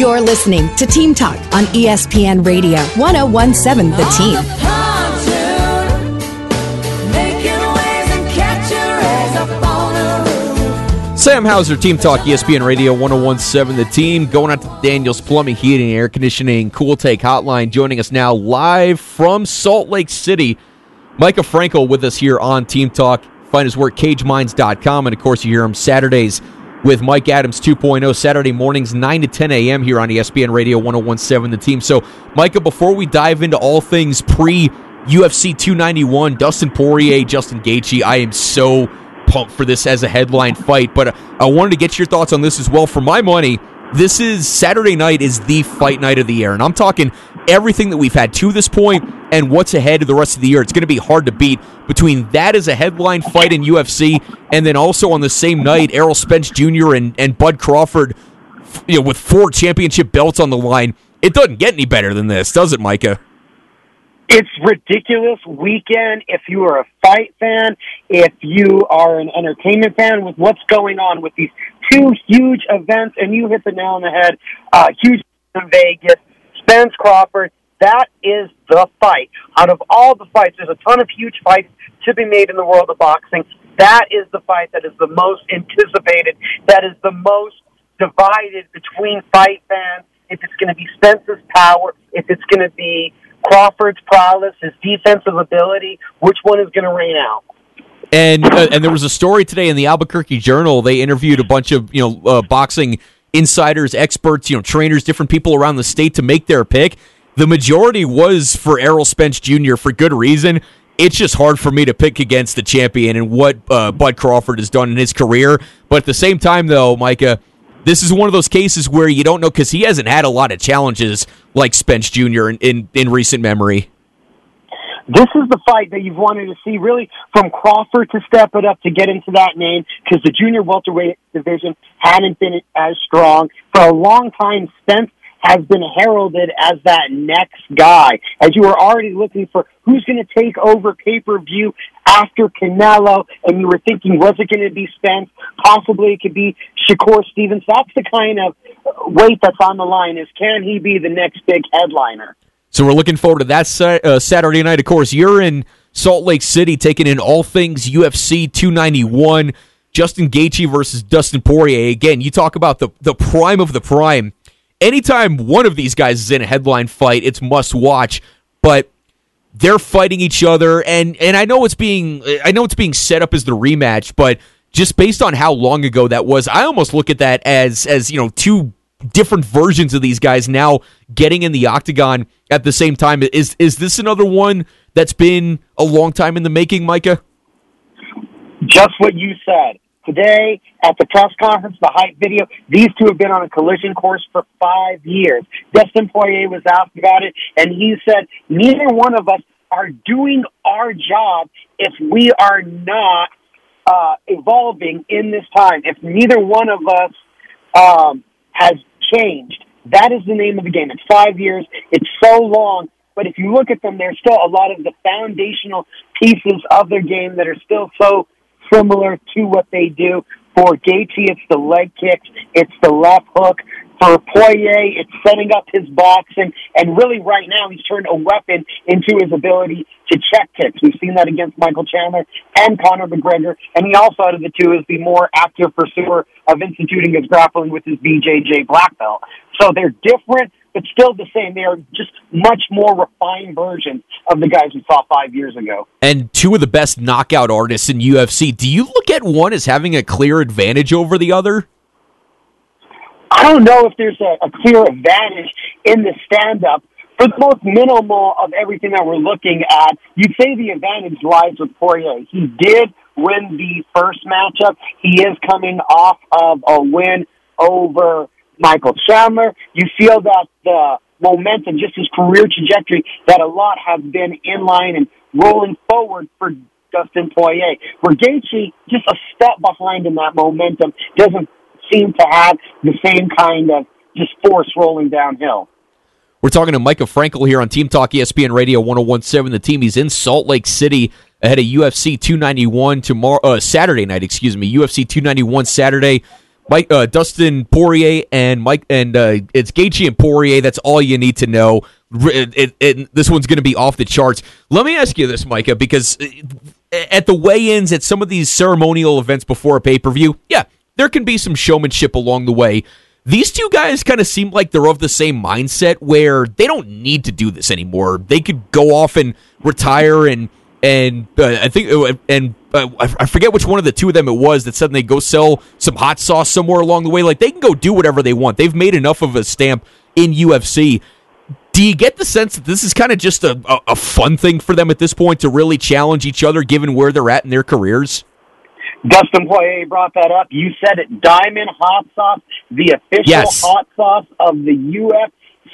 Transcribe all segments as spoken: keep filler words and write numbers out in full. You're listening to Team Talk on E S P N Radio ten seventeen The Team. Sam Hauser, Team Talk, E S P N Radio ten seventeen, The Team, going out to Daniel's Plumbing, Heating, and Air Conditioning, Cool Take Hotline, joining us now live from Salt Lake City. Micah Frankel with us here on Team Talk. Find his work, cage minds dot com, and of course you hear him Saturdays with Mike Adams two point oh, Saturday mornings, nine to ten a.m. here on E S P N Radio ten seventeen, The Team. So, Micah, before we dive into all things pre-U F C two ninety-one, Dustin Poirier, Justin Gaethje, I am so pumped for this as a headline fight, but I wanted to get your thoughts on this as well. For my money, this is Saturday night is the fight night of the year, and I'm talking everything that we've had to this point and what's ahead of the rest of the year. It's going to be hard to beat between that as a headline fight in U F C, and then also on the same night, Errol Spence Junior and and Bud Crawford, you know, with four championship belts on the line. It doesn't get any better than this, does it, Micah? It's ridiculous weekend if you are a fight fan, if you are an entertainment fan, with what's going on with these two huge events, and you hit the nail on the head. Uh, huge in Vegas, Spence Crawford, that is the fight. Out of all the fights, there's a ton of huge fights to be made in the world of boxing. That is the fight that is the most anticipated, that is the most divided between fight fans, if it's going to be Spence's power, if it's going to be Crawford's prowess, his defensive ability, which one is going to reign out? And uh, and there was a story today in the Albuquerque Journal. They interviewed a bunch of you know uh, boxing insiders, experts, you know trainers, different people around the state to make their pick. The majority was for Errol Spence Junior for good reason. It's just hard for me to pick against the champion and what uh, Bud Crawford has done in his career. But at the same time, though, Micah, this is one of those cases where you don't know because he hasn't had a lot of challenges like Spence Junior in, in, in recent memory. This is the fight that you've wanted to see, really, from Crawford to step it up to get into that name, because the junior welterweight division hadn't been as strong. For a long time, Spence has been heralded as that next guy, as you were already looking for who's going to take over pay-per-view after Canelo, and you were thinking, was it going to be Spence? Possibly it could be Shakur Stevenson. That's the kind of weight that's on the line, is can he be the next big headliner? So we're looking forward to that Saturday night. Of course, you're in Salt Lake City taking in all things U F C two ninety-one, Justin Gaethje versus Dustin Poirier. Again, you talk about the the prime of the prime. Anytime one of these guys is in a headline fight, it's must-watch, but they're fighting each other, and, and I know it's being I know it's being set up as the rematch, but just based on how long ago that was, I almost look at that as as you know two different versions of these guys now getting in the octagon at the same time. Is is this another one that's been a long time in the making, Micah? Just what you said. Today, at the press conference, the hype video, these two have been on a collision course for five years. Dustin Poirier was asked about it, and he said, neither one of us are doing our job if we are not uh, evolving in this time, if neither one of us um, has changed. That is the name of the game. It's five years. It's so long. But if you look at them, there's still a lot of the foundational pieces of their game that are still so similar to what they do. For Gaethje, it's the leg kicks, it's the left hook. For Poirier, it's setting up his boxing, and really right now he's turned a weapon into his ability to check kicks. We've seen that against Michael Chandler and Conor McGregor, and he also, out of the two, is the more active pursuer of instituting his grappling with his B J J black belt. So they're different, but still the same. They are just much more refined versions of the guys we saw five years ago. And two of the best knockout artists in U F C. Do you look at one as having a clear advantage over the other? I don't know if there's a, a clear advantage in the stand-up. For the most minimal of everything that we're looking at, you'd say the advantage lies with Poirier. He did win the first matchup. He is coming off of a win over Michael Chandler. You feel that the momentum, just his career trajectory, that a lot has been in line and rolling forward for Dustin Poirier. Where Gaethje, just a step behind in that momentum, doesn't seem to have the same kind of just force rolling downhill. We're talking to Micah Frankel here on Team Talk E S P N Radio ten seventeen. The Team, he's in Salt Lake City ahead of U F C two ninety-one tomorrow, uh, Saturday night, excuse me, U F C two ninety-one Saturday. Mike, uh, Dustin Poirier and Mike, and uh, it's Gaethje and Poirier. That's all you need to know. It, it, it, this one's going to be off the charts. Let me ask you this, Micah, because at the weigh-ins, at some of these ceremonial events before a pay-per-view, yeah, there can be some showmanship along the way. These two guys kind of seem like they're of the same mindset where they don't need to do this anymore. They could go off and retire, and and uh, I think and uh, I forget which one of the two of them it was that said they go sell some hot sauce somewhere along the way. Like, they can go do whatever they want. They've made enough of a stamp in U F C. Do you get the sense that this is kind of just a, a fun thing for them at this point to really challenge each other given where they're at in their careers? Dustin Poirier brought that up. You said it. Diamond Hot Sauce, the official yes. hot sauce of the U F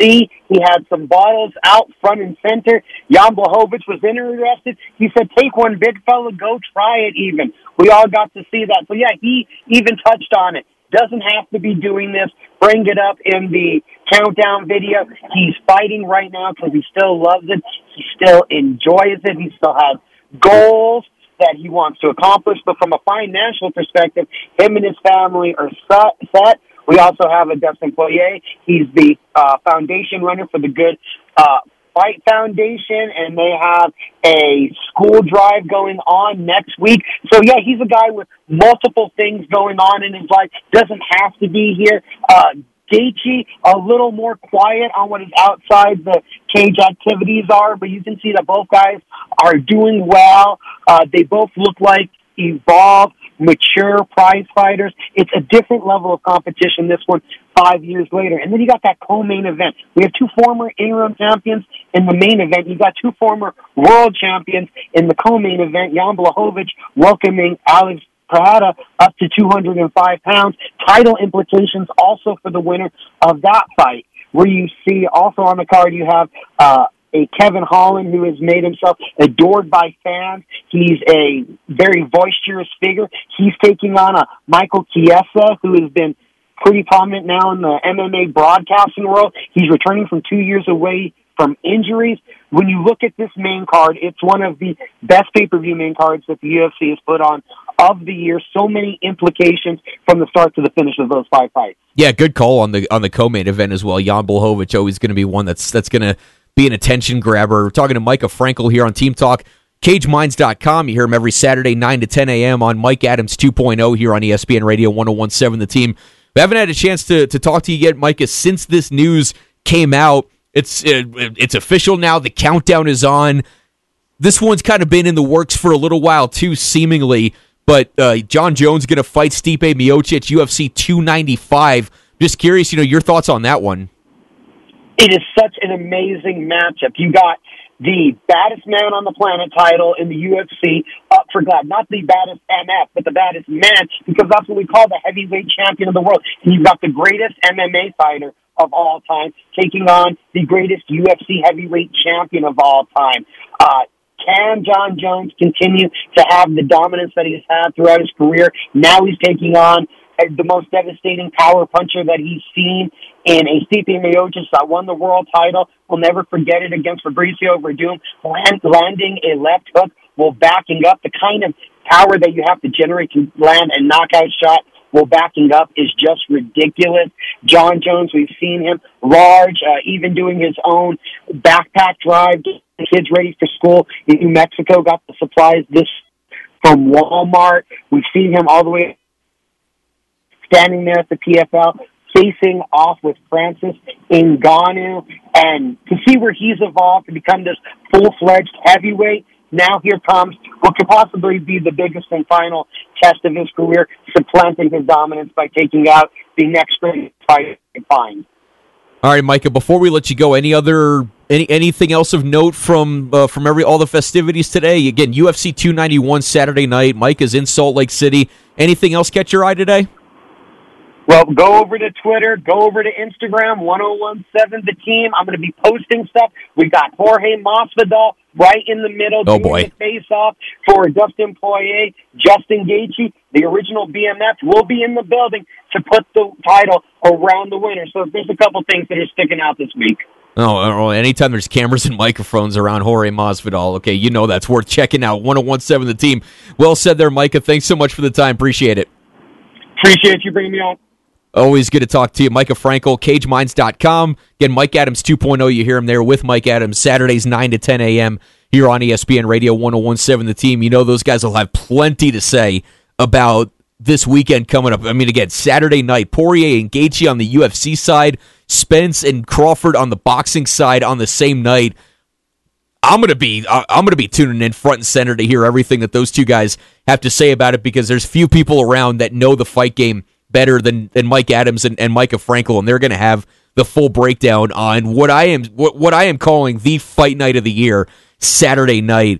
C. He had some bottles out front and center. Jan Blachowicz was interested. He said, take one, big fella, go try it even. We all got to see that. So, yeah, he even touched on it. Doesn't have to be doing this. Bring it up in the countdown video. He's fighting right now because he still loves it. He still enjoys it. He still has goals that he wants to accomplish, but from a financial perspective, him and his family are set. We also have a Dustin Poirier. He's the uh, foundation runner for the Good uh, Fight Foundation, and they have a school drive going on next week. So, yeah, he's a guy with multiple things going on in his life. Doesn't have to be here. Uh, Gaethje, a little more quiet on what his outside the cage activities are, but you can see that both guys are doing well. Uh, they both look like evolved, mature prize fighters. It's a different level of competition, this one, five years later. And then you got that co-main event. We have two former interim champions in the main event. You got two former world champions in the co-main event. Jan Blachowicz welcoming Alex Prada up to two hundred five pounds. Title implications also for the winner of that fight, where you see also on the card you have uh, a Kevin Holland who has made himself adored by fans. He's a very boisterous figure. He's taking on a Michael Chiesa who has been pretty prominent now in the M M A broadcasting world. He's returning from two years away from injuries. When you look at this main card, it's one of the best pay-per-view main cards that the U F C has put on of the year. So many implications from the start to the finish of those five fights. Yeah, good call on the on the co-main event as well. Jan Blachowicz always going to be one that's that's going to be an attention grabber. We're talking to Micah Frankel here on Team Talk. cage minds dot com. You hear him every Saturday, nine to ten a.m. on Mike Adams two point oh here on E S P N Radio ten seventeen. The Team. We haven't had a chance to, to talk to you yet, Micah, since this news came out. It's it, it's official now. The countdown is on. This one's kind of been in the works for a little while, too, seemingly. But uh, John Jones going to fight Stipe Miocic, U F C two ninety-five. Just curious, you know, your thoughts on that one. It is such an amazing matchup. You got the baddest man on the planet title in the U F C up for grabs. Not the baddest M F, but the baddest man, because that's what we call the heavyweight champion of the world. And you've got the greatest M M A fighter of all time taking on the greatest U F C heavyweight champion of all time. Uh, can John Jones continue to have the dominance that he's had throughout his career? Now he's taking on the most devastating power puncher that he's seen in a Stipe Miocic that won the world title. We'll never forget it against Fabricio Werdum. Land, landing a left hook while backing up. The kind of power that you have to generate to land a knockout shot while backing up is just ridiculous. John Jones, we've seen him large, uh, even doing his own backpack drive, getting the kids ready for school in New Mexico, got the supplies this from Walmart. We've seen him all the way standing there at the P F L, facing off with Francis Ngannou, and to see where he's evolved to become this full-fledged heavyweight. Now here comes what could possibly be the biggest and final test of his career, supplanting his dominance by taking out the next great fighter he finds. All right, Micah, before we let you go, any other any anything else of note from uh, from every all the festivities today? Again, U F C two ninety-one Saturday night. Micah's in Salt Lake City. Anything else catch your eye today? Well, go over to Twitter, go over to Instagram, ten seventeen The Team. I'm going to be posting stuff. We got Jorge Masvidal right in the middle. Oh, boy. The face-off for Dustin Poirier, Justin Gaethje, the original B M F, will be in the building to put the title around the winner. So there's a couple things that are sticking out this week. Oh, anytime there's cameras and microphones around Jorge Masvidal, okay, you know that's worth checking out. ten seventeen The Team. Well said there, Micah. Thanks so much for the time. Appreciate it. Appreciate you bringing me on. Always good to talk to you. Micah Frankel, cage minds dot com. Again, Mike Adams two point oh. You hear him there with Mike Adams Saturdays nine to ten a.m. here on E S P N Radio ten seventeen The Team. You know those guys will have plenty to say about this weekend coming up. I mean, again, Saturday night, Poirier and Gaethje on the U F C side, Spence and Crawford on the boxing side on the same night. I'm gonna be I'm gonna be tuning in front and center to hear everything that those two guys have to say about it, because there's few people around that know the fight game better than, than Mike Adams and, and Micah Frankel, and they're going to have the full breakdown on what I am what, what I am calling the fight night of the year, Saturday night